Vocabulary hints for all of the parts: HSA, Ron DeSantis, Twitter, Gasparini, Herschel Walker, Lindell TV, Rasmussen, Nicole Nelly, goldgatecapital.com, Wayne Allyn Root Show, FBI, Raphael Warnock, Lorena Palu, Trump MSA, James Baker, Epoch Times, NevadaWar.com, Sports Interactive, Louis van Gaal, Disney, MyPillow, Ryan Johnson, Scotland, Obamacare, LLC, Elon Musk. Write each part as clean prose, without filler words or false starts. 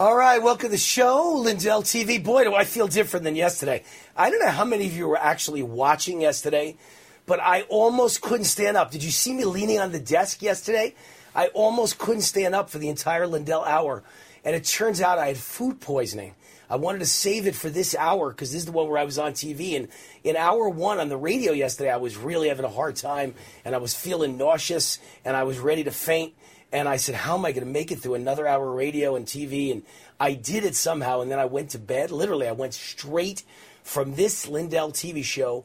All right, welcome to the show, Lindell TV. Boy, do I feel different than yesterday. I don't know how many of you were actually watching yesterday, but I almost couldn't stand up. Did you see me leaning on the desk yesterday? I almost couldn't stand up for the entire Lindell hour. And it turns out I had food poisoning. I wanted to save it for this hour because this is the one where I was on TV. And in hour one on the radio yesterday, I was really having a hard time. And I was feeling nauseous. And I was ready to faint. And I said, how am I going to make it through another hour of radio and TV? And I did it somehow. And then I went to bed. Literally, I went straight from this Lindell TV show,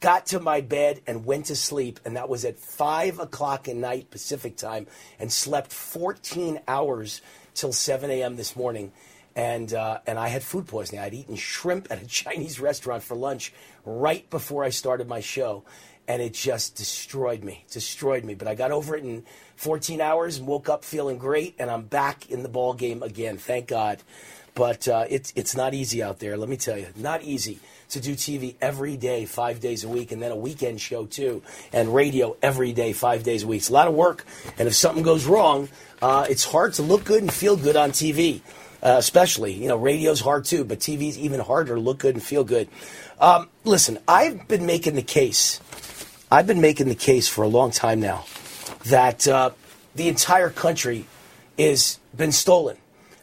got to my bed and went to sleep, and that was at 5 o'clock at night Pacific time, and slept 14 hours till 7 a.m. this morning. And I had food poisoning. I'd eaten shrimp at a Chinese restaurant for lunch right before I started my show, and it just destroyed me. But I got over it in 14 hours and woke up feeling great, and I'm back in the ball game again, thank God. But it's not easy out there, let me tell you, not easy to do TV every day, 5 days a week, and then a weekend show, too, and radio every day, 5 days a week. It's a lot of work, and if something goes wrong, it's hard to look good and feel good on TV, especially. You know, radio's hard, too, but TV's even harder to look good and feel good. Listen, I've been making the case for a long time now that the entire country has been stolen.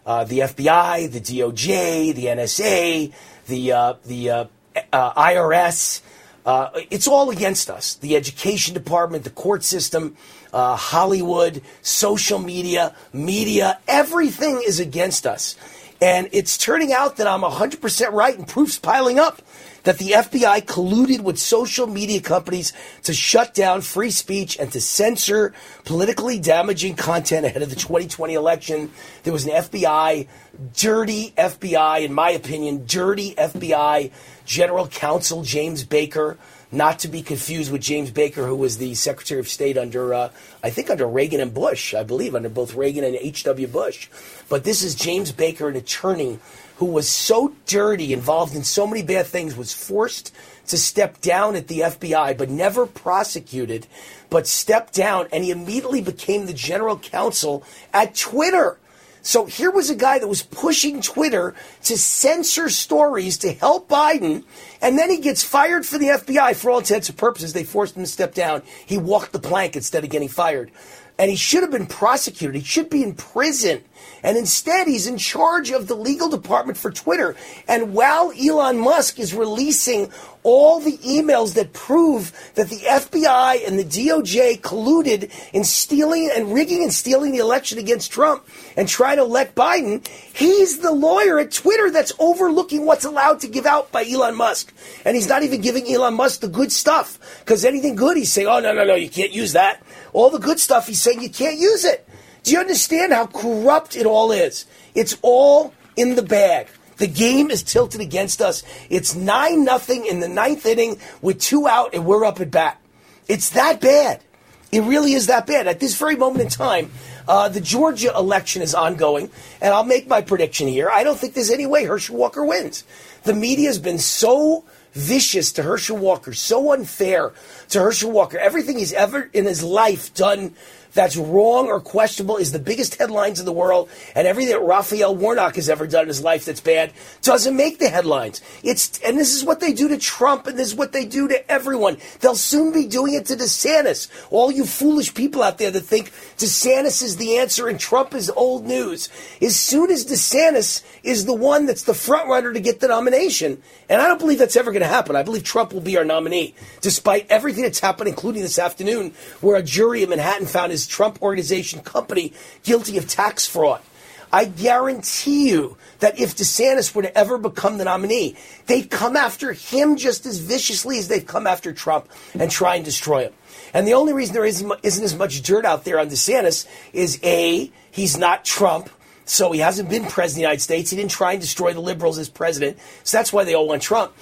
The FBI, the DOJ, the NSA, the IRS, it's all against us. The education department, the court system, Hollywood, social media, everything is against us. And it's turning out that I'm 100% right, and proof's piling up that the FBI colluded with social media companies to shut down free speech and to censor politically damaging content ahead of the 2020 election. There was an FBI, dirty FBI General Counsel James Baker, not to be confused with James Baker, who was the Secretary of State under Reagan and Bush, I believe, under both Reagan and H.W. Bush. But this is James Baker, an attorney who was so dirty, involved in so many bad things, was forced to step down at the FBI, but never prosecuted, but stepped down, and he immediately became the general counsel at Twitter. So here was a guy that was pushing Twitter to censor stories to help Biden, and then he gets fired for the FBI. For all intents and purposes, they forced him to step down. He walked the plank instead of getting fired. And he should have been prosecuted. He should be in prison. And instead, he's in charge of the legal department for Twitter. And while Elon Musk is releasing all the emails that prove that the FBI and the DOJ colluded in stealing and rigging and stealing the election against Trump and trying to elect Biden, he's the lawyer at Twitter that's overlooking what's allowed to give out by Elon Musk. And he's not even giving Elon Musk the good stuff, because anything good, he's saying, oh, no, you can't use that. All the good stuff, he's saying you can't use it. Do you understand how corrupt it all is? It's all in the bag. The game is tilted against us. It's 9-0 in the ninth inning with two out, and we're up at bat. It's that bad. It really is that bad. At this very moment in time, the Georgia election is ongoing, and I'll make my prediction here. I don't think there's any way Herschel Walker wins. The media has been so vicious to Herschel Walker, so unfair to Herschel Walker. Everything he's ever in his life done that's wrong or questionable is the biggest headlines in the world, and everything that Raphael Warnock has ever done in his life that's bad doesn't make the headlines. And this is what they do to Trump, and this is what they do to everyone. They'll soon be doing it to DeSantis. All you foolish people out there that think DeSantis is the answer and Trump is old news. As soon as DeSantis is the one that's the front runner to get the nomination, and I don't believe that's ever going to happen. I believe Trump will be our nominee, despite everything that's happened, including this afternoon, where a jury in Manhattan found his Trump Organization company guilty of tax fraud. I guarantee you that if DeSantis were to ever become the nominee, they'd come after him just as viciously as they've come after Trump and try and destroy him. And the only reason there isn't as much dirt out there on DeSantis is A, he's not Trump, So he hasn't been president of the United States. He didn't try and destroy the liberals as president. So that's why they all want Trump.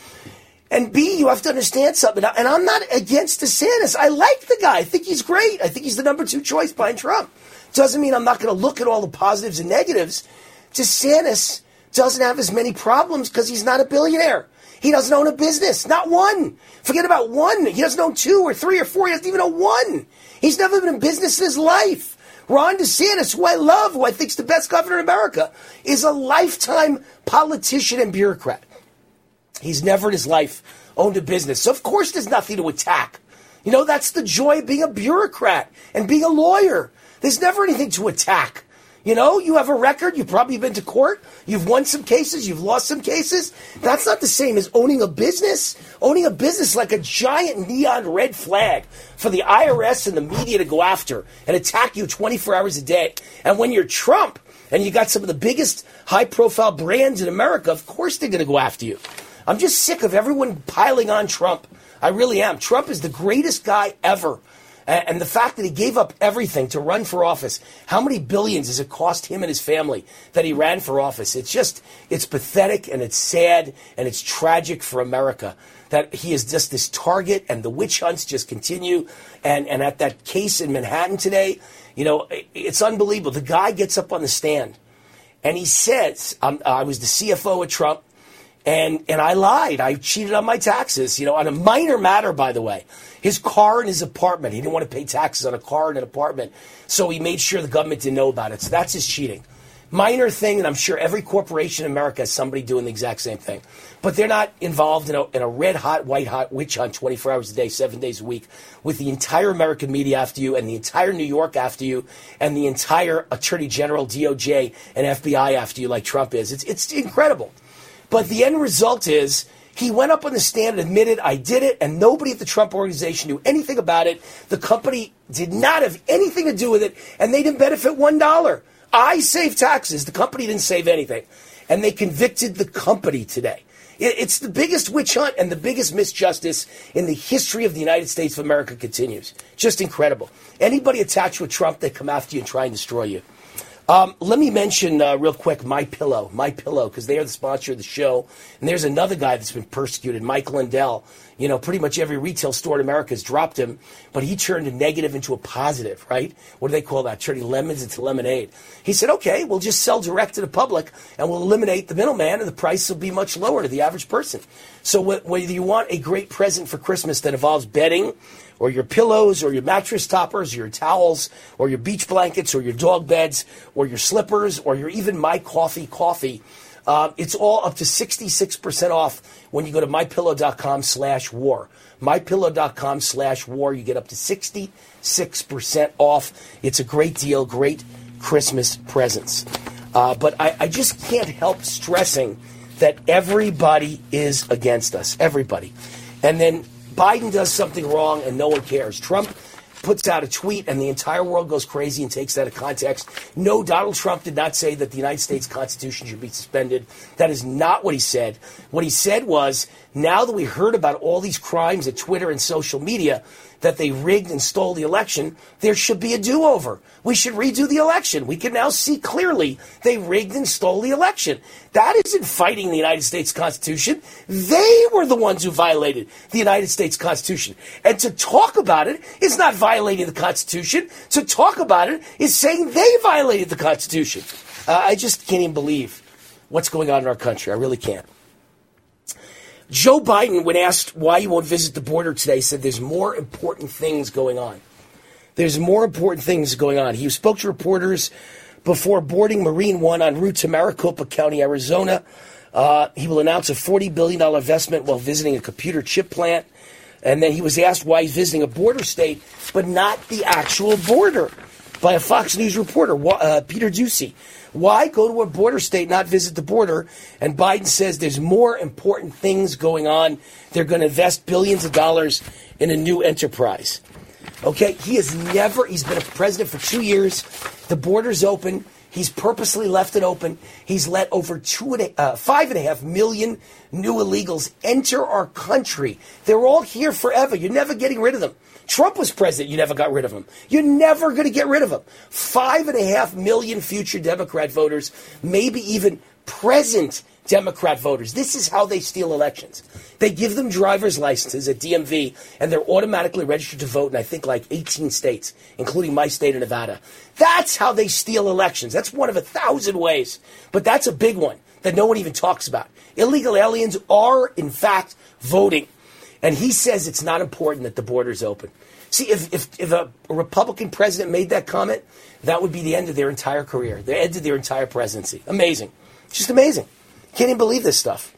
And B, you have to understand something. And I'm not against DeSantis. I like the guy. I think he's great. I think he's the #2 choice behind Trump. Doesn't mean I'm not going to look at all the positives and negatives. DeSantis doesn't have as many problems because he's not a billionaire. He doesn't own a business. Not one. Forget about one. He doesn't own two or three or four. He doesn't even own one. He's never been in business in his life. Ron DeSantis, who I love, who I think is the best governor in America, is a lifetime politician and bureaucrat. He's never in his life owned a business. So, of course, there's nothing to attack. You know, that's the joy of being a bureaucrat and being a lawyer. There's never anything to attack. You know, you have a record. You've probably been to court. You've won some cases. You've lost some cases. That's not the same as owning a business. Owning a business is like a giant neon red flag for the IRS and the media to go after and attack you 24 hours a day. And when you're Trump and you got some of the biggest high-profile brands in America, of course they're going to go after you. I'm just sick of everyone piling on Trump. I really am. Trump is the greatest guy ever. And the fact that he gave up everything to run for office, how many billions does it cost him and his family that he ran for office? It's just, it's pathetic and it's sad and it's tragic for America that he is just this target and the witch hunts just continue. And at that case in Manhattan today, you know, it's unbelievable. The guy gets up on the stand and he says, I was the CFO at Trump. And I lied. I cheated on my taxes, you know, on a minor matter, by the way. His car and his apartment. He didn't want to pay taxes on a car and an apartment. So he made sure the government didn't know about it. So that's his cheating. Minor thing, and I'm sure every corporation in America has somebody doing the exact same thing. But they're not involved in a red-hot, white-hot witch hunt 24 hours a day, 7 days a week, with the entire American media after you and the entire New York after you and the entire Attorney General, DOJ, and FBI after you like Trump is. It's incredible. But the end result is he went up on the stand and admitted, I did it, and nobody at the Trump organization knew anything about it. The company did not have anything to do with it, and they didn't benefit $1. I saved taxes. The company didn't save anything. And they convicted the company today. It's the biggest witch hunt and the biggest misjustice in the history of the United States of America continues. Just incredible. Anybody attached with Trump, they come after you and try and destroy you. Let me mention real quick MyPillow, because they are the sponsor of the show. And there's another guy that's been persecuted, Mike Lindell. You know, pretty much every retail store in America has dropped him, but he turned a negative into a positive, right? What do they call that? Turning lemons into lemonade. He said, okay, we'll just sell direct to the public and we'll eliminate the middleman and the price will be much lower to the average person. So whether you want a great present for Christmas that involves bedding, or your pillows, or your mattress toppers, or your towels, or your beach blankets, or your dog beds, or your slippers, or your even My Coffee. It's all up to 66% off when you go to MyPillow.com/war. MyPillow.com/war. You get up to 66% off. It's a great deal, great Christmas presents. But I just can't help stressing that everybody is against us. Everybody. And then Biden does something wrong and no one cares. Trump puts out a tweet and the entire world goes crazy and takes that out of context. No, Donald Trump did not say that the United States Constitution should be suspended. That is not what he said. What he said was, now that we heard about all these crimes at Twitter and social media, that they rigged and stole the election, there should be a do-over. We should redo the election. We can now see clearly they rigged and stole the election. That isn't fighting the United States Constitution. They were the ones who violated the United States Constitution. And to talk about it is not violating the Constitution. To talk about it is saying they violated the Constitution. I just can't even believe what's going on in our country. I really can't. Joe Biden, when asked why you won't visit the border today, said there's more important things going on. There's more important things going on. He spoke to reporters before boarding Marine One en route to Maricopa County, Arizona. He will announce a $40 billion investment while visiting a computer chip plant. And then he was asked why he's visiting a border state, but not the actual border, by a Fox News reporter, Peter Ducey. Why go to a border state, not visit the border? And Biden says there's more important things going on. They're going to invest billions of dollars in a new enterprise. Okay, he's been a president for 2 years. The border's open. He's purposely left it open. He's let over 5.5 million new illegals enter our country. They're all here forever. You're never getting rid of them. Trump was president. You never got rid of him. You're never going to get rid of him. 5.5 million future Democrat voters, maybe even present Democrat voters. This is how they steal elections. They give them driver's licenses at DMV, and they're automatically registered to vote in, I think, like 18 states, including my state of Nevada. That's how they steal elections. That's one of 1,000 ways, but that's a big one that no one even talks about. Illegal aliens are, in fact, voting. And he says it's not important that the border's open. See, if a Republican president made that comment, that would be the end of their entire career, the end of their entire presidency. Amazing. Just amazing. Can't even believe this stuff.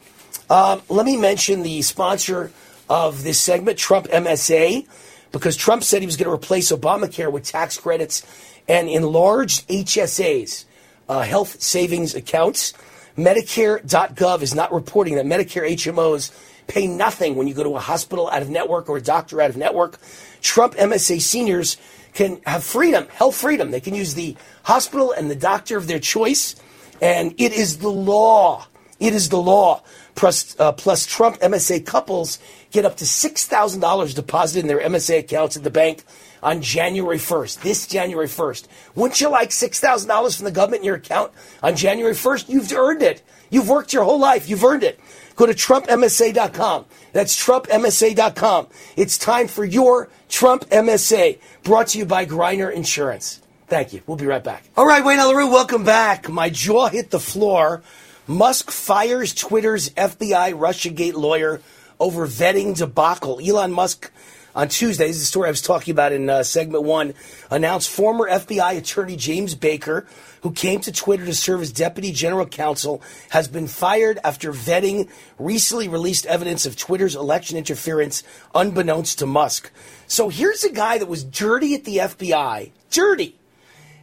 Let me mention the sponsor of this segment, Trump MSA, because Trump said he was going to replace Obamacare with tax credits and enlarged HSAs, health savings accounts. Medicare.gov is not reporting that Medicare HMOs pay nothing when you go to a hospital out of network or a doctor out of network. Trump MSA seniors can have freedom, health freedom. They can use the hospital and the doctor of their choice, and it is the law. It is the law. Plus, Trump MSA couples get up to $6,000 deposited in their MSA accounts at the bank on January 1st, this January 1st. Wouldn't you like $6,000 from the government in your account on January 1st? You've earned it. You've worked your whole life. You've earned it. Go to TrumpMSA.com. That's TrumpMSA.com. It's time for your Trump MSA, brought to you by Griner Insurance. Thank you. We'll be right back. All right, Wayne Allyn Root, welcome back. My jaw hit the floor. Musk fires Twitter's FBI Russiagate lawyer over vetting debacle. Elon Musk on Tuesday, this is the story I was talking about in segment one, announced former FBI attorney James Baker, who came to Twitter to serve as deputy general counsel, has been fired after vetting recently released evidence of Twitter's election interference unbeknownst to Musk. So here's a guy that was dirty at the FBI, dirty,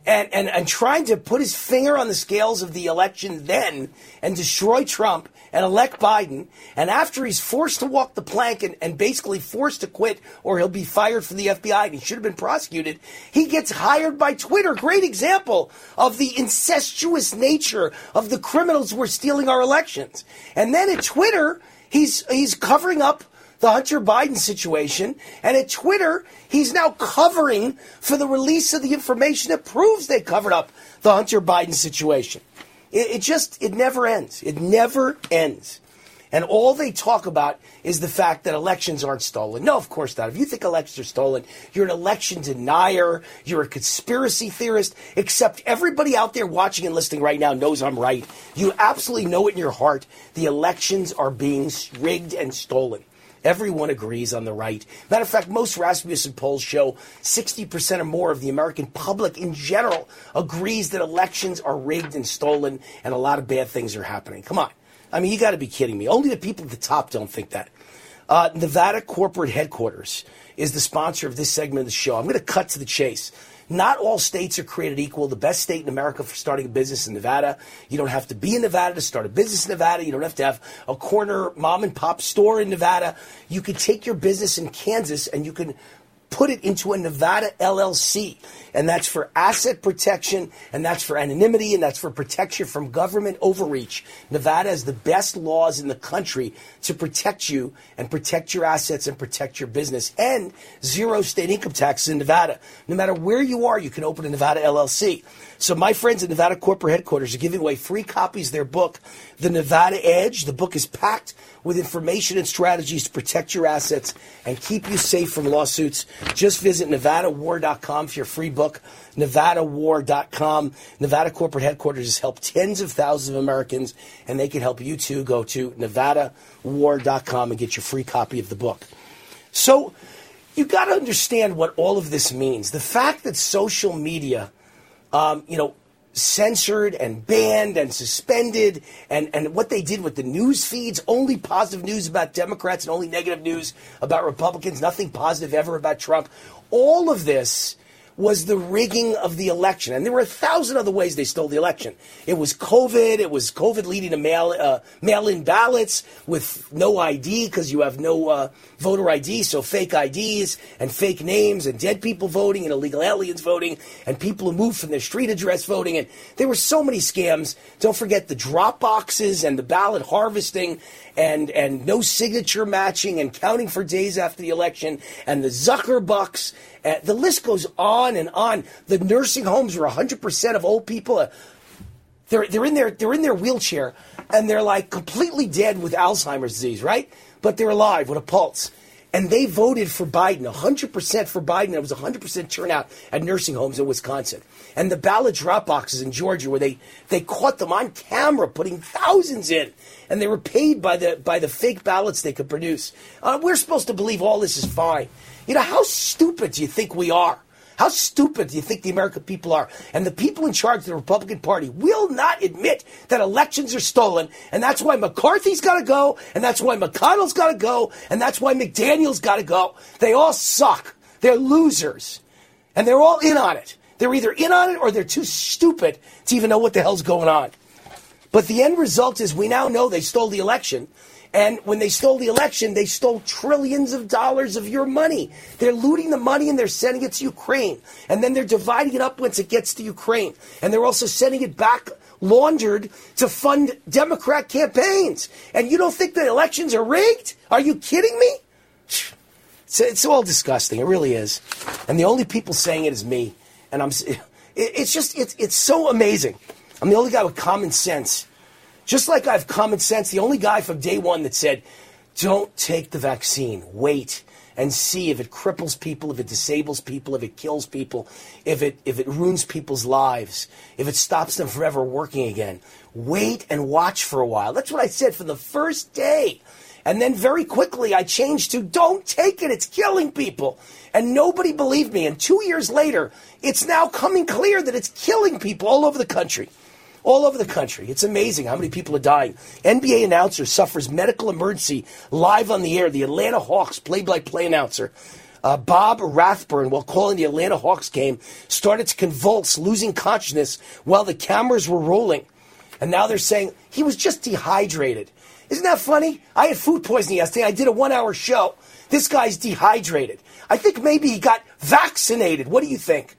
and trying to put his finger on the scales of the election then and destroy Trump and elect Biden. And after he's forced to walk the plank and basically forced to quit, or he'll be fired from the FBI and he should have been prosecuted, he gets hired by Twitter. Great example of the incestuous nature of the criminals who are stealing our elections. And then at Twitter, he's covering up the Hunter Biden situation, and at Twitter, he's now covering for the release of the information that proves they covered up the Hunter Biden situation. It never ends. It never ends. And all they talk about is the fact that elections aren't stolen. No, of course not. If you think elections are stolen, you're an election denier. You're a conspiracy theorist, except everybody out there watching and listening right now knows I'm right. You absolutely know it in your heart. The elections are being rigged and stolen. Everyone agrees on the right. Matter of fact, most Rasmussen polls show 60% or more of the American public in general agrees that elections are rigged and stolen and a lot of bad things are happening. Come on. I mean, you got to be kidding me. Only the people at the top don't think that. Nevada Corporate Headquarters is the sponsor of this segment of the show. I'm going to cut to the chase. Not all states are created equal. The best state in America for starting a business is Nevada. You don't have to be in Nevada to start a business in Nevada. You don't have to have a corner mom and pop store in Nevada. You can take your business in Kansas and you can put it into a Nevada LLC. And that's for asset protection, and that's for anonymity, and that's for protection from government overreach. Nevada has the best laws in the country to protect you and protect your assets and protect your business, and zero state income taxes in Nevada. No matter where you are, you can open a Nevada LLC. So my friends at Nevada Corporate Headquarters are giving away free copies of their book, The Nevada Edge. The book is packed with information and strategies to protect your assets and keep you safe from lawsuits. Just visit NevadaWar.com for your free book, NevadaWar.com. Nevada Corporate Headquarters has helped tens of thousands of Americans, and they can help you too. Go to NevadaWar.com and get your free copy of the book. So you got to understand what all of this means. The fact that social media, censored and banned and suspended, and what they did with the news feeds, only positive news about Democrats and only negative news about Republicans, nothing positive ever about Trump. All of this was the rigging of the election. And there were 1,000 other ways they stole the election. It was COVID. It was COVID leading to mail-in ballots with no ID because you have no voter ID, so fake IDs and fake names and dead people voting and illegal aliens voting and people who moved from their street address voting. And there were so many scams. Don't forget the drop boxes and the ballot harvesting and no signature matching and counting for days after the election and the Zuckerbucks. The list goes on and on. The nursing homes were 100% of old people. They're in their wheelchair and they're like completely dead with Alzheimer's disease, right? But they're alive with a pulse. And they voted for Biden, 100% for Biden. It was 100% turnout at nursing homes in Wisconsin. And the ballot drop boxes in Georgia where they caught them on camera putting thousands in. And they were paid by the fake ballots they could produce. We're supposed to believe all this is fine. You know, how stupid do you think we are? How stupid do you think the American people are? And the people in charge of the Republican Party will not admit that elections are stolen. And that's why McCarthy's got to go. And that's why McConnell's got to go. And that's why McDaniel's got to go. They all suck. They're losers. And they're all in on it. They're either in on it or they're too stupid to even know what the hell's going on. But the end result is we now know they stole the election. And when they stole the election, they stole trillions of dollars of your money. They're looting the money and they're sending it to Ukraine. And then they're dividing it up once it gets to Ukraine. And they're also sending it back laundered to fund Democrat campaigns. And you don't think the elections are rigged? Are you kidding me? It's all disgusting. It really is. And the only people saying it is me. And it's so amazing. I'm the only guy with common sense. Just like I have common sense, the only guy from day one that said, don't take the vaccine. Wait and see if it cripples people, if it disables people, if it kills people, if it ruins people's lives, if it stops them from ever working again. Wait and watch for a while. That's what I said from the first day. And then very quickly I changed to don't take it. It's killing people. And nobody believed me. And 2 years later, it's now coming clear that it's killing people all over the country. All over the country. It's amazing how many people are dying. NBA announcer suffers medical emergency live on the air. The Atlanta Hawks play-by-play announcer, Bob Rathburn, while calling the Atlanta Hawks game, started to convulse, losing consciousness while the cameras were rolling. And now they're saying he was just dehydrated. Isn't that funny? I had food poisoning yesterday. I did a 1-hour show. This guy's dehydrated. I think maybe he got vaccinated. What do you think?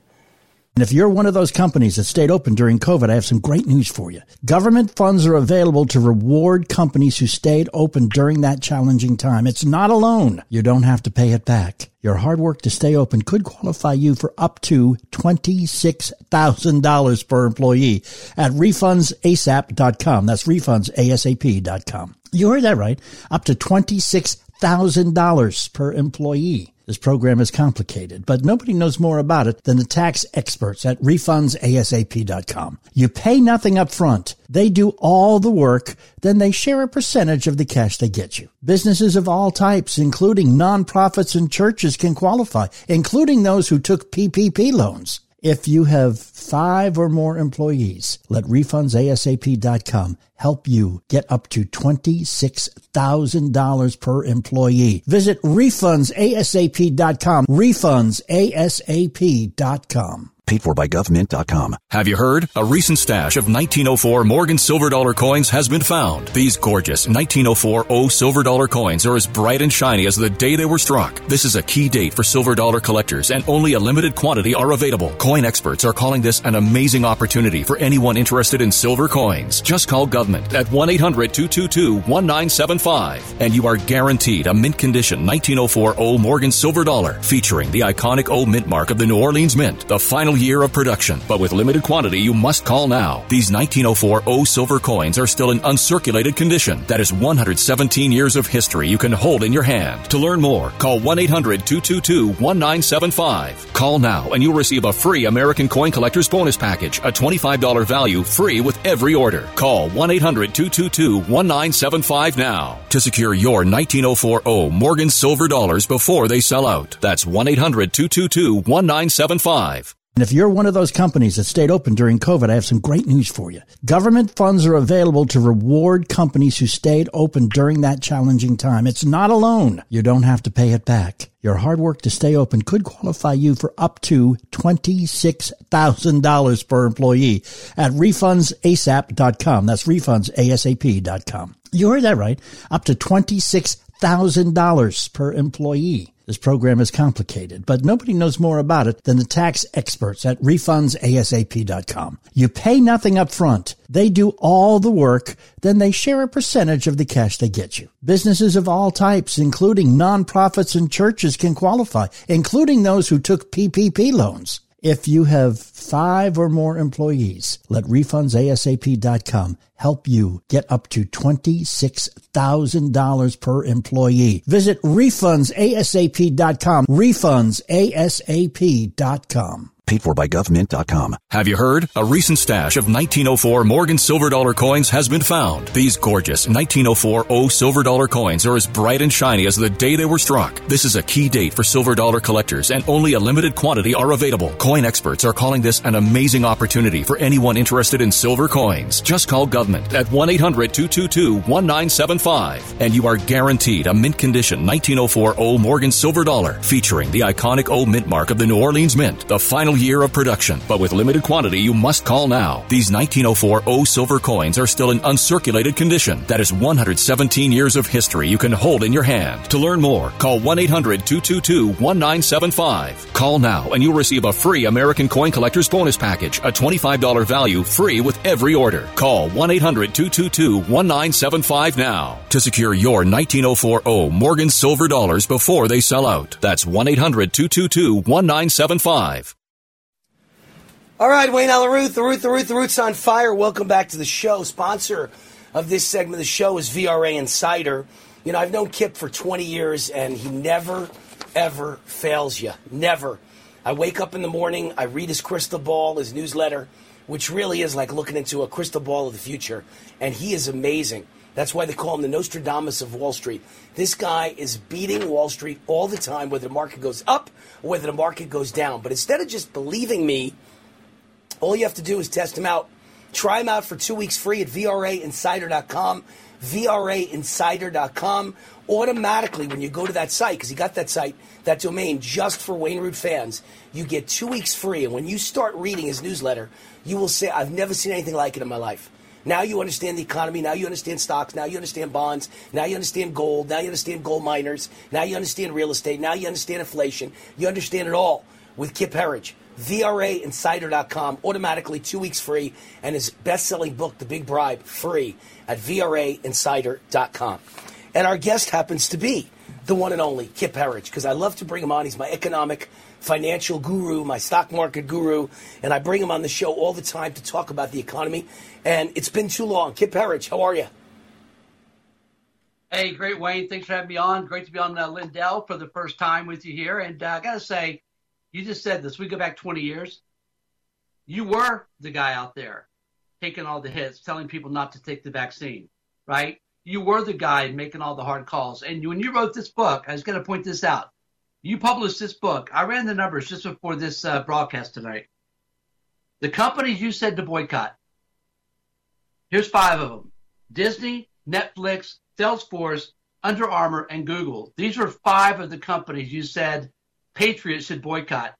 And if you're one of those companies that stayed open during COVID, I have some great news for you. Government funds are available to reward companies who stayed open during that challenging time. It's not a loan. You don't have to pay it back. Your hard work to stay open could qualify you for up to $26,000 per employee at RefundsASAP.com. That's RefundsASAP.com. You heard that right. Up to $26,000 per employee. This program is complicated, but nobody knows more about it than the tax experts at RefundsASAP.com. You pay nothing up front. They do all the work. Then they share a percentage of the cash they get you. Businesses of all types, including nonprofits and churches, can qualify, including those who took PPP loans. If you have 5 or more employees, let RefundsASAP.com help you get up to $26,000 per employee. Visit RefundsASAP.com. RefundsASAP.com. Paid for by GovMint.com. Have you heard? A recent stash of 1904 Morgan silver dollar coins has been found. These gorgeous 1904 silver dollar coins are as bright and shiny as the day they were struck. This is a key date for silver dollar collectors, and only a limited quantity are available. Coin experts are calling this an amazing opportunity for anyone interested in silver coins. Just call GovMint at 1-800-222-1975, and you are guaranteed a mint condition 1904 Morgan silver dollar featuring the iconic O mint mark of the New Orleans Mint. The final year of production, but with limited quantity, you must call now. These 1904 silver coins are still in uncirculated condition. That is 117 years of history you can hold in your hand. To learn more, call 1-800-222-1975. Call now and you'll receive a free American Coin Collectors Bonus Package, a $25 value free with every order. Call 1-800-222-1975 now to secure your 1904 Morgan silver dollars before they sell out. That's 1-800-222-1975. And if you're one of those companies that stayed open during COVID, I have some great news for you. Government funds are available to reward companies who stayed open during that challenging time. It's not a loan. You don't have to pay it back. Your hard work to stay open could qualify you for up to $26,000 per employee at RefundsASAP.com. That's RefundsASAP.com. You heard that right. Up to $26,000 per employee. This program is complicated, but nobody knows more about it than the tax experts at RefundsASAP.com. You pay nothing up front. They do all the work. Then they share a percentage of the cash they get you. Businesses of all types, including nonprofits and churches, can qualify, including those who took PPP loans. If you have 5 or more employees, let RefundsASAP.com help you get up to $26,000 per employee. Visit RefundsASAP.com. RefundsASAP.com. Paid for by GovMint.com. Have you heard? A recent stash of 1904 Morgan silver dollar coins has been found. These gorgeous 1904 silver dollar coins are as bright and shiny as the day they were struck. This is a key date for silver dollar collectors, and only a limited quantity are available. Coin experts are calling this an amazing opportunity for anyone interested in silver coins. Just call GovMint at 1-800-222-1975, and you are guaranteed a mint condition 1904 Morgan silver dollar featuring the iconic O mint mark of the New Orleans Mint, the final year of production, but with limited quantity. You must call now. These 1904 silver coins are still in uncirculated condition. That is 117 years of history you can hold in your hand. To learn more, call 1-800-222-1975. Call now and you'll receive a free American Coin Collectors Bonus Package, a $25 value free with every order. Call 1-800-222-1975 now to secure your 1904 Morgan silver dollars before they sell out. That's 1-800-222-1975. All right, Wayne Allyn Root, the Root's on fire. Welcome back to the show. Sponsor of this segment of the show is VRA Insider. You know, I've known Kip for 20 years, and he never, ever fails you. Never. I wake up in the morning, I read his crystal ball, his newsletter, which really is like looking into a crystal ball of the future, and he is amazing. That's why they call him the Nostradamus of Wall Street. This guy is beating Wall Street all the time, whether the market goes up or whether the market goes down. But instead of just believing me, all you have to do is test them out. Try them out for 2 weeks free at VRAinsider.com. VRAinsider.com. Automatically, when you go to that site, because he got that site, that domain, just for Wayne Root fans, you get 2 weeks free. And when you start reading his newsletter, you will say, I've never seen anything like it in my life. Now you understand the economy. Now you understand stocks. Now you understand bonds. Now you understand gold. Now you understand gold miners. Now you understand real estate. Now you understand inflation. You understand it all with Kip Herridge. VRAinsider.com, automatically 2 weeks free, and his best-selling book, The Big Bribe, free at VRAinsider.com. And our guest happens to be the one and only Kip Herridge, because I love to bring him on. He's my economic, financial guru, my stock market guru, and I bring him on the show all the time to talk about the economy. And it's been too long. Kip Herridge, how are you? Hey, great, Wayne. Thanks for having me on. Great to be on Lindell for the first time with you here. And I got to say, you just said this. We go back 20 years. You were the guy out there taking all the hits, telling people not to take the vaccine, right? You were the guy making all the hard calls. And when you wrote this book, I was going to point this out. You published this book. I ran the numbers just before this broadcast tonight. The companies you said to boycott, here's 5 of them. Disney, Netflix, Salesforce, Under Armour, and Google. These were 5 of the companies you said Patriots should boycott.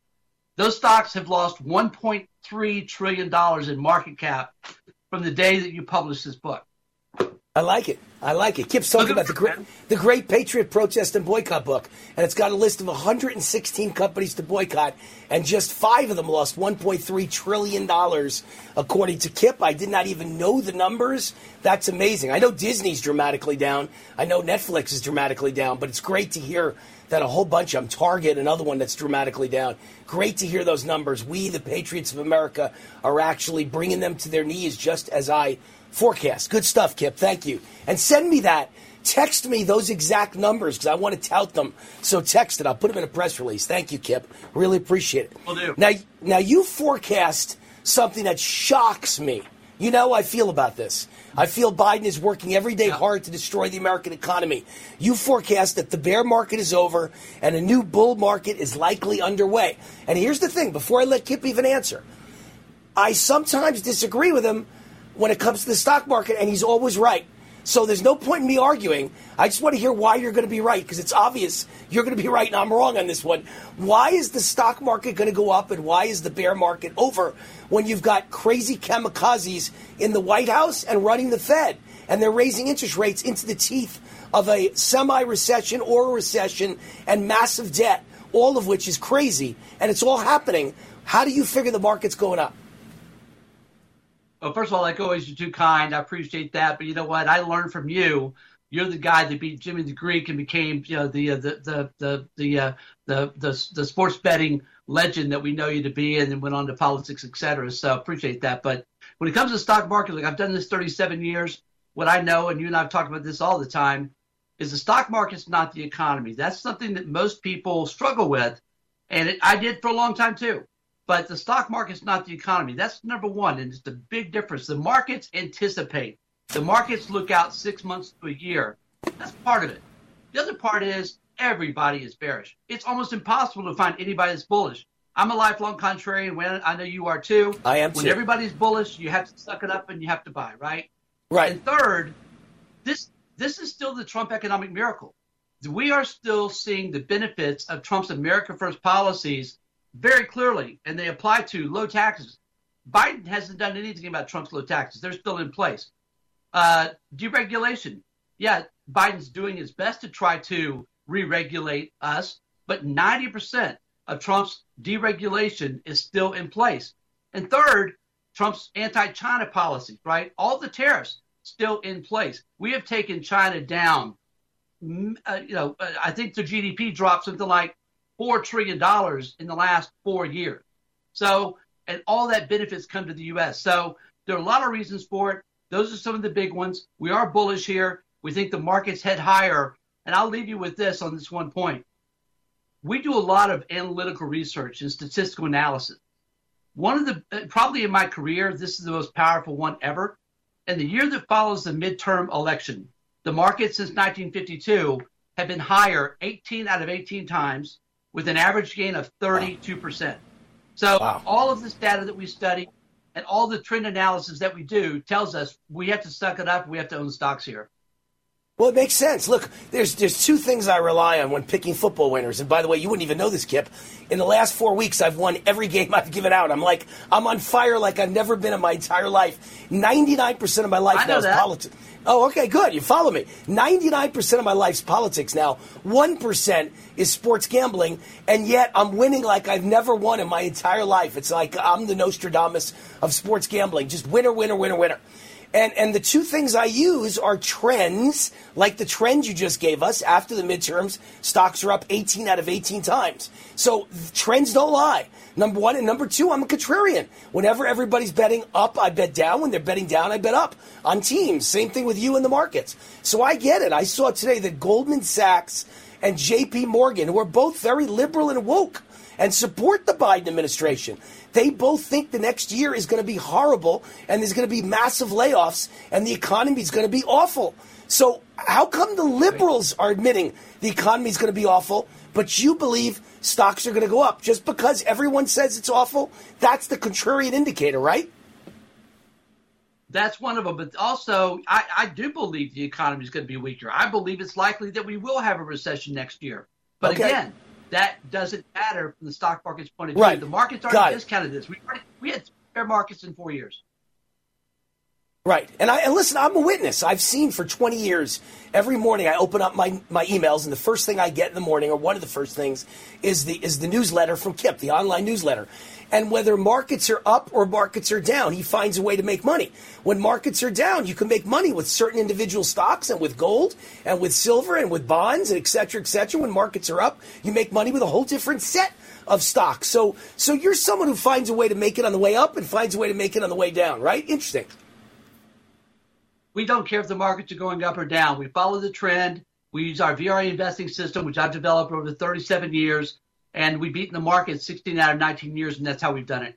Those stocks have lost $1.3 trillion in market cap from the day that you published this book. I like it. I like it. Kip's talking about the great Patriot Protest and Boycott book, and it's got a list of 116 companies to boycott, and just 5 of them lost $1.3 trillion, according to Kip. I did not even know the numbers. That's amazing. I know Disney's dramatically down. I know Netflix is dramatically down, but it's great to hear that a whole bunch of them, Target, another one that's dramatically down. Great to hear those numbers. We, the Patriots of America, are actually bringing them to their knees just as I forecast. Good stuff, Kip. Thank you. And send me that. Text me those exact numbers because I want to tout them. So text it. I'll put them in a press release. Thank you, Kip. Really appreciate it. Will do. Now you forecast something that shocks me. You know, I feel about this. I feel Biden is working every day hard to destroy the American economy. You forecast that the bear market is over and a new bull market is likely underway. And here's the thing, before I let Kip even answer, I sometimes disagree with him when it comes to the stock market, and he's always right. So there's no point in me arguing. I just want to hear why you're going to be right, because it's obvious you're going to be right and I'm wrong on this one. Why is the stock market going to go up and why is the bear market over when you've got crazy kamikazes in the White House and running the Fed? And they're raising interest rates into the teeth of a semi-recession or a recession and massive debt, all of which is crazy. And it's all happening. How do you figure the market's going up? Well, first of all, like always, you're too kind. I appreciate that. But you know what? I learned from you. You're the guy that beat Jimmy the Greek and became, you know, the sports betting legend that we know you to be, and then went on to politics, et cetera. So I appreciate that. But when it comes to the stock market, like I've done this 37 years. What I know, and you and I have talked about this all the time, is the stock market's not the economy. That's something that most people struggle with, and I did for a long time too. But the stock market's not the economy. That's number one, and it's the big difference. The markets anticipate. The markets look out 6 months to a year. That's part of it. The other part is everybody is bearish. It's almost impossible to find anybody that's bullish. I'm a lifelong contrarian. When I know you are too. I am too. When everybody's bullish, you have to suck it up and you have to buy, right? Right. And third, this is still the Trump economic miracle. We are still seeing the benefits of Trump's America First policies very clearly, and they apply to low taxes. Biden hasn't done anything about Trump's low taxes. They're still in place. Deregulation. Yeah, Biden's doing his best to try to re-regulate us, but 90% of Trump's deregulation is still in place. And third, Trump's anti-China policies, right? All the tariffs still in place. We have taken China down. I think the GDP dropped something like $4 trillion in the last 4 years. So, and all that benefits come to the U.S. So there are a lot of reasons for it. Those are some of the big ones. We are bullish here. We think the markets head higher. And I'll leave you with this on this one point. We do a lot of analytical research and statistical analysis. One of the, probably in my career, this is the most powerful one ever. And the year that follows the midterm election, the market since 1952 have been higher 18 out of 18 times, with an average gain of 32%. So all of this data that we study and all the trend analysis that we do tells us we have to suck it up. We have to own stocks here. Well, it makes sense. Look, there's two things I rely on when picking football winners. And by the way, you wouldn't even know this, Kip. In the last 4 weeks, I've won every game I've given out. I'm on fire like I've never been in my entire life. 99% of my life now is politics. Oh, okay, good. You follow me. 99% of my life's politics now. 1% is sports gambling, and yet I'm winning like I've never won in my entire life. It's like I'm the Nostradamus of sports gambling. Just winner, winner, winner, winner. And the two things I use are trends, like the trend you just gave us. After the midterms, stocks are up 18 out of 18 times. So trends don't lie, number one. And number two, I'm a contrarian. Whenever everybody's betting up, I bet down. When they're betting down, I bet up on teams. Same thing with you in the markets. So I get it. I saw today that Goldman Sachs and J.P. Morgan, who are both very liberal and woke and support the Biden administration, they both think the next year is going to be horrible and there's going to be massive layoffs and the economy is going to be awful. So how come the liberals are admitting the economy is going to be awful, but you believe stocks are going to go up? Just because everyone says it's awful, that's the contrarian indicator, right? That's one of them. But also, I do believe the economy is going to be weaker. I believe it's likely that we will have a recession next year. But again, that doesn't matter from the stock market's point of view. Right. The market's already discounted this. We had bear markets in 4 years. Right. And listen, I'm a witness. I've seen for 20 years, every morning I open up my emails, and the first thing I get in the morning, or one of the first things, is the newsletter from Kip, the online newsletter. And whether markets are up or markets are down, he finds a way to make money. When markets are down, you can make money with certain individual stocks and with gold and with silver and with bonds and et cetera, et cetera. When markets are up, you make money with a whole different set of stocks. So you're someone who finds a way to make it on the way up and finds a way to make it on the way down, right? Interesting. We don't care if the markets are going up or down. We follow the trend. We use our VRA investing system, which I've developed over 37 years. And we've beaten the market 16 out of 19 years, and that's how we've done it.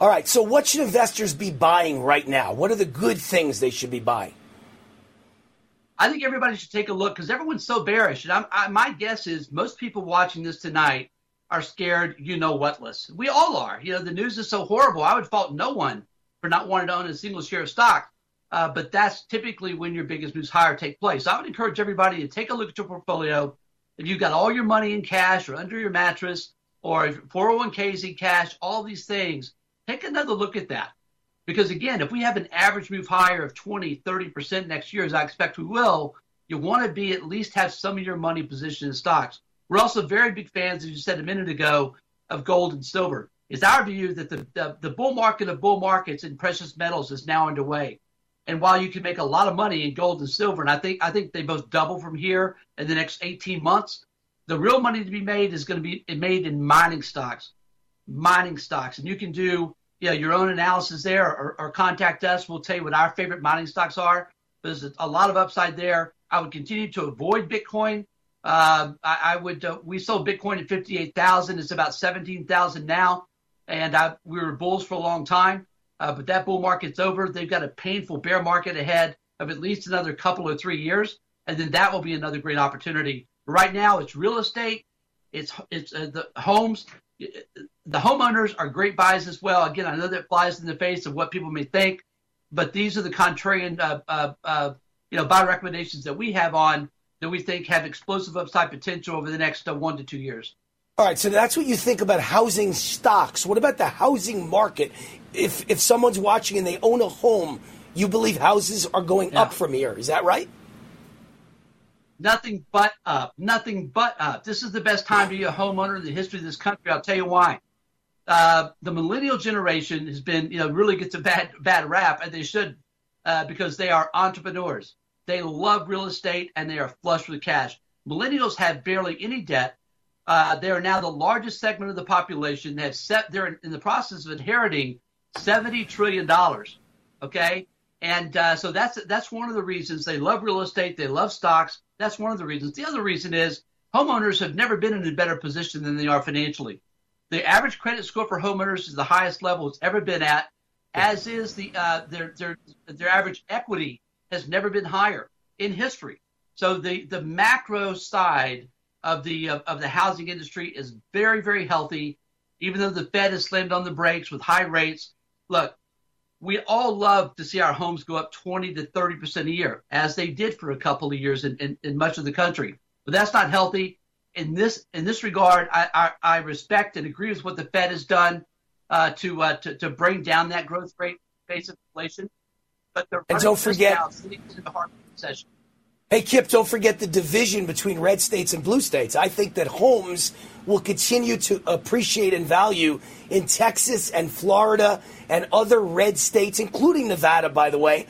All right, so what should investors be buying right now? What are the good things they should be buying? I think everybody should take a look because everyone's so bearish. And my guess is most people watching this tonight are scared you-know-what-less. We all are. You know, the news is so horrible. I would fault no one for not wanting to own a single share of stock. But that's typically when your biggest news hire take place. I would encourage everybody to take a look at your portfolio. If you've got all your money in cash or under your mattress or 401ks in cash, all these things, take another look at that. Because, again, if we have an average move higher of 20%, 30% next year, as I expect we will, you want to be at least have some of your money positioned in stocks. We're also very big fans, as you said a minute ago, of gold and silver. It's our view that the bull market of bull markets in precious metals is now underway. And while you can make a lot of money in gold and silver, and I think they both double from here in the next 18 months, the real money to be made is going to be made in mining stocks. And you can do your own analysis there or contact us. We'll tell you what our favorite mining stocks are. There's a lot of upside there. I would continue to avoid Bitcoin. We sold Bitcoin at $58,000. It's about $17,000 now. And we were bulls for a long time. But that bull market's over. They've got a painful bear market ahead of at least another couple or 3 years, and then that will be another great opportunity. Right now, it's real estate, it's the homes. The homeowners are great buys as well. Again, I know that flies in the face of what people may think, but these are the contrarian buy recommendations that we have on that we think have explosive upside potential over the next 1 to 2 years. All right, so that's what you think about housing stocks. What about the housing market? If someone's watching and they own a home, you believe houses are going up from here. Is that right? Nothing but up. This is the best time to be a homeowner in the history of this country. I'll tell you why. The millennial generation has been, really gets a bad rap, and they should, because they are entrepreneurs. They love real estate, and they are flush with cash. Millennials have barely any debt. They are now the largest segment of the population. They're in the process of inheriting $70 trillion, okay? And so that's one of the reasons they love real estate. They love stocks. That's one of the reasons. The other reason is homeowners have never been in a better position than they are financially. The average credit score for homeowners is the highest level it's ever been at, as is their average equity has never been higher in history. So the macro side of the housing industry is very, very healthy, even though the Fed has slammed on the brakes with high rates. Look, we all love to see our homes go up 20 to 30% a year, as they did for a couple of years in much of the country. But that's not healthy. In this regard, I respect and agree with what the Fed has done to bring down that growth rate base of inflation. But they're running now sitting in the heart of the recession. Hey, Kip, don't forget the division between red states and blue states. I think that homes will continue to appreciate in value in Texas and Florida and other red states, including Nevada, by the way,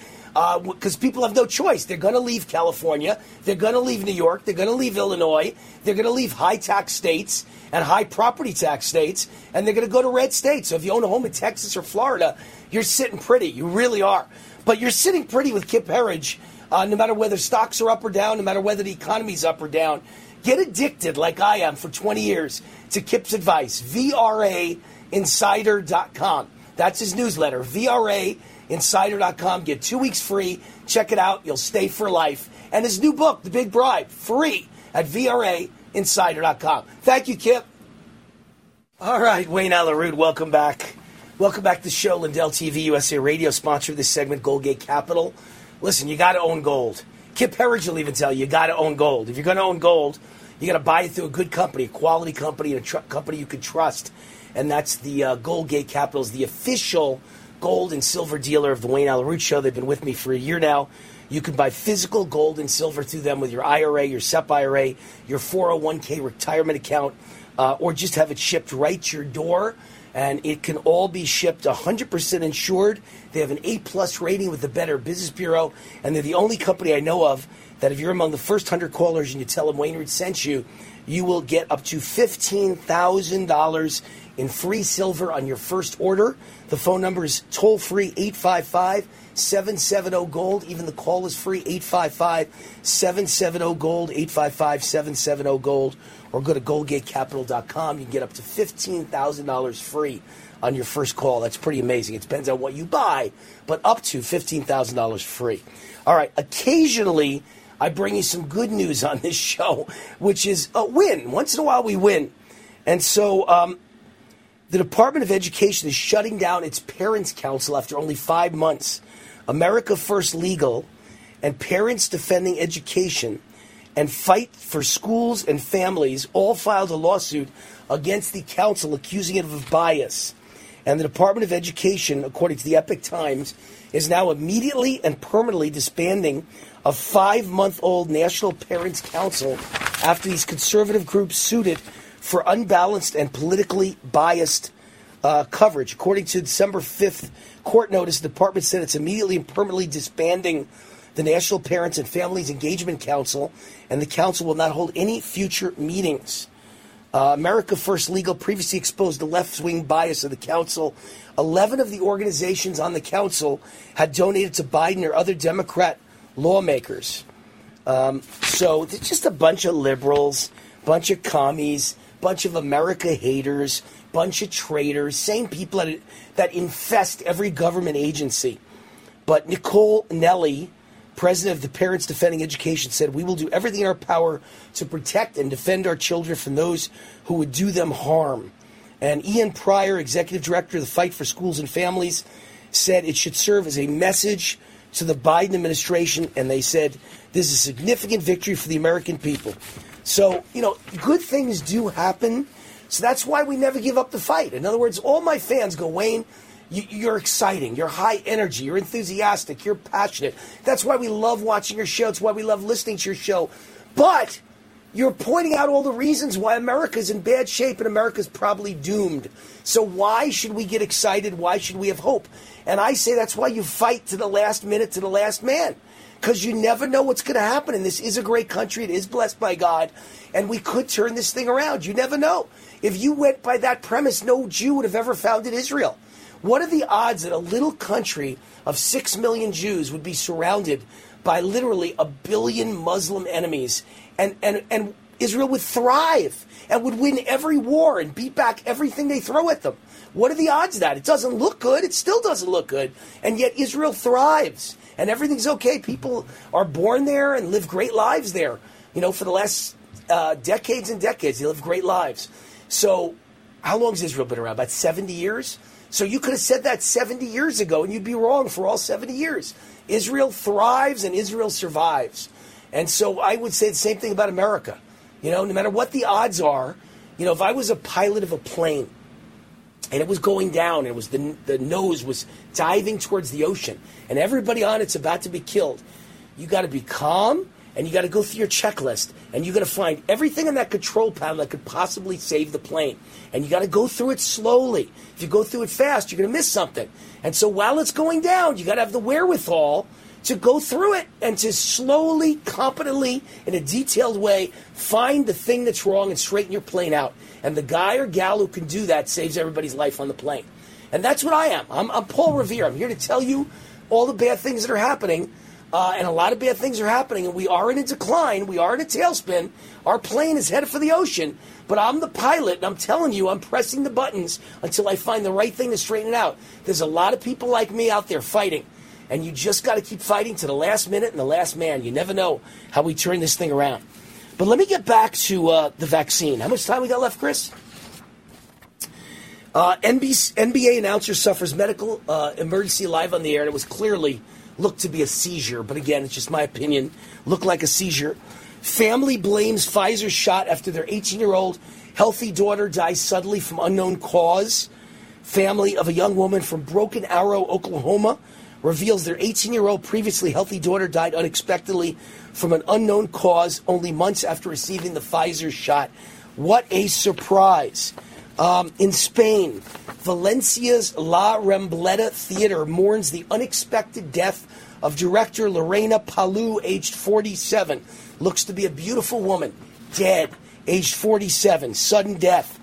because people have no choice. They're going to leave California. They're going to leave New York. They're going to leave Illinois. They're going to leave high tax states and high property tax states, and they're going to go to red states. So if you own a home in Texas or Florida, you're sitting pretty. You really are. But you're sitting pretty with Kip Herridge. No matter whether stocks are up or down, no matter whether the economy's up or down, get addicted like I am for 20 years to Kip's advice. VRAinsider.com. That's his newsletter. VRAinsider.com. Get 2 weeks free. Check it out. You'll stay for life. And his new book, The Big Bribe, free at VRAinsider.com. Thank you, Kip. All right, Wayne Allyn Root, welcome back. Welcome back to the show. Lindell TV, USA Radio, sponsor of this segment, Goldgate Capital. Listen, you got to own gold. Kip Herridge will even tell you, you got to own gold. If you're going to own gold, you got to buy it through a good company, a quality company, and a company you can trust. And that's the Goldgate Capital, the official gold and silver dealer of the Wayne Allyn Root Show. They've been with me for a year now. You can buy physical gold and silver through them with your IRA, your SEP IRA, your 401k retirement account, or just have it shipped right to your door. And it can all be shipped 100% insured. They have an A-plus rating with the Better Business Bureau. And they're the only company I know of that if you're among the first 100 callers and you tell them Wainwright sent you, you will get up to $15,000 in free silver on your first order. The phone number is toll-free 855-770-GOLD. Even the call is free, 855-770-GOLD, 855-770-GOLD. Or go to goldgatecapital.com. You can get up to $15,000 free on your first call. That's pretty amazing. It depends on what you buy, but up to $15,000 free. All right. Occasionally, I bring you some good news on this show, which is a win. Once in a while, we win. And so the Department of Education is shutting down its Parents Council after only 5 months. America First Legal and Parents Defending Education and Fight for Schools and Families all filed a lawsuit against the council, accusing it of bias. And the Department of Education, according to the Epoch Times, is now immediately and permanently disbanding a 5-month-old National Parents Council after these conservative groups sued it for unbalanced and politically biased coverage. According to December 5th court notice, the department said it's immediately and permanently disbanding the National Parents and Families Engagement Council, and the council will not hold any future meetings. America First Legal previously exposed the left-wing bias of the council. 11 of the organizations on the council had donated to Biden or other Democrat lawmakers. So they're just a bunch of liberals, bunch of commies, bunch of America haters, bunch of traitors, same people that infest every government agency. But Nicole Nelly, president of the Parents Defending Education, said, "We will do everything in our power to protect and defend our children from those who would do them harm." And Ian Pryor, executive director of the Fight for Schools and Families, said it should serve as a message to the Biden administration. And they said, this is a significant victory for the American people. So, you know, good things do happen. So that's why we never give up the fight. In other words, all my fans go, Wayne, you're exciting, you're high energy, you're enthusiastic, you're passionate. That's why we love watching your show. It's why we love listening to your show. But you're pointing out all the reasons why America's in bad shape and America's probably doomed. So why should we get excited? Why should we have hope? And I say that's why you fight to the last minute, to the last man. Because you never know what's going to happen. And this is a great country. It is blessed by God. And we could turn this thing around. You never know. If you went by that premise, no Jew would have ever founded Israel. What are the odds that a little country of 6 million Jews would be surrounded by literally 1 billion Muslim enemies? And Israel would thrive and would win every war and beat back everything they throw at them. What are the odds of that? It doesn't look good. It still doesn't look good. And yet Israel thrives. And everything's okay. People are born there and live great lives there. You know, for the last decades and decades, they live great lives. So how long has Israel been around? About 70 years? So you could have said that 70 years ago, and you'd be wrong for all 70 years. Israel thrives and Israel survives. And so I would say the same thing about America. You know, no matter what the odds are, you know, if I was a pilot of a plane, and it was going down, and it was the nose was diving towards the ocean, and everybody on it's about to be killed, you got to be calm, and you got to go through your checklist, and you got to find everything in that control panel that could possibly save the plane. And you got to go through it slowly. If you go through it fast, you're going to miss something. And so while it's going down, you got to have the wherewithal to go through it and to slowly, competently, in a detailed way, find the thing that's wrong and straighten your plane out. And the guy or gal who can do that saves everybody's life on the plane. And that's what I am. I'm Paul Revere. I'm here to tell you all the bad things that are happening. And a lot of bad things are happening. And we are in a decline. We are in a tailspin. Our plane is headed for the ocean. But I'm the pilot, and I'm telling you, I'm pressing the buttons until I find the right thing to straighten it out. There's a lot of people like me out there fighting. And you just got to keep fighting to the last minute and the last man. You never know how we turn this thing around. But let me get back to the vaccine. How much time we got left, Chris? NBA announcer suffers medical emergency live on the air. And it was clearly looked to be a seizure. But again, it's just my opinion. Looked like a seizure. Family blames Pfizer shot after their 18-year-old healthy daughter dies suddenly from unknown cause. Family of a young woman from Broken Arrow, Oklahoma, reveals their 18-year-old previously healthy daughter died unexpectedly from an unknown cause only months after receiving the Pfizer shot. What a surprise. In Spain, Valencia's La Rambleta Theater mourns the unexpected death of director Lorena Palu, aged 47. Looks to be a beautiful woman, dead, aged 47, sudden death.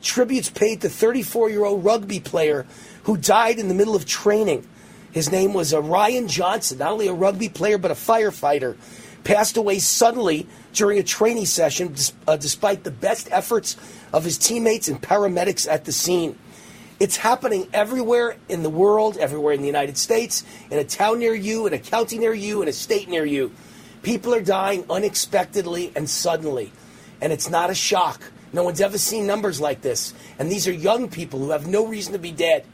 Tributes paid to 34-year-old rugby player who died in the middle of training. His name was Ryan Johnson, not only a rugby player, but a firefighter. Passed away suddenly during a training session, despite the best efforts of his teammates and paramedics at the scene. It's happening everywhere in the world, everywhere in the United States, in a town near you, in a county near you, in a state near you. People are dying unexpectedly and suddenly, and it's not a shock. No one's ever seen numbers like this, and these are young people who have no reason to be dead.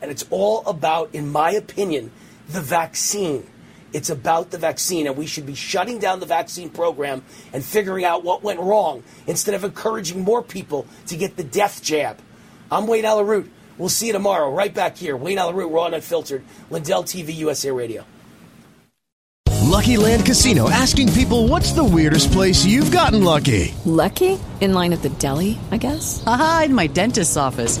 And it's all about, in my opinion, the vaccine. It's about the vaccine, and we should be shutting down the vaccine program and figuring out what went wrong instead of encouraging more people to get the death jab. I'm Wayne Allyn Root. We'll see you tomorrow right back here. Wayne Allyn Root, Raw and Unfiltered, Lindell TV, USA Radio. Lucky Land Casino, asking people, what's the weirdest place you've gotten lucky? Lucky? In line at the deli, I guess? Aha, in my dentist's office.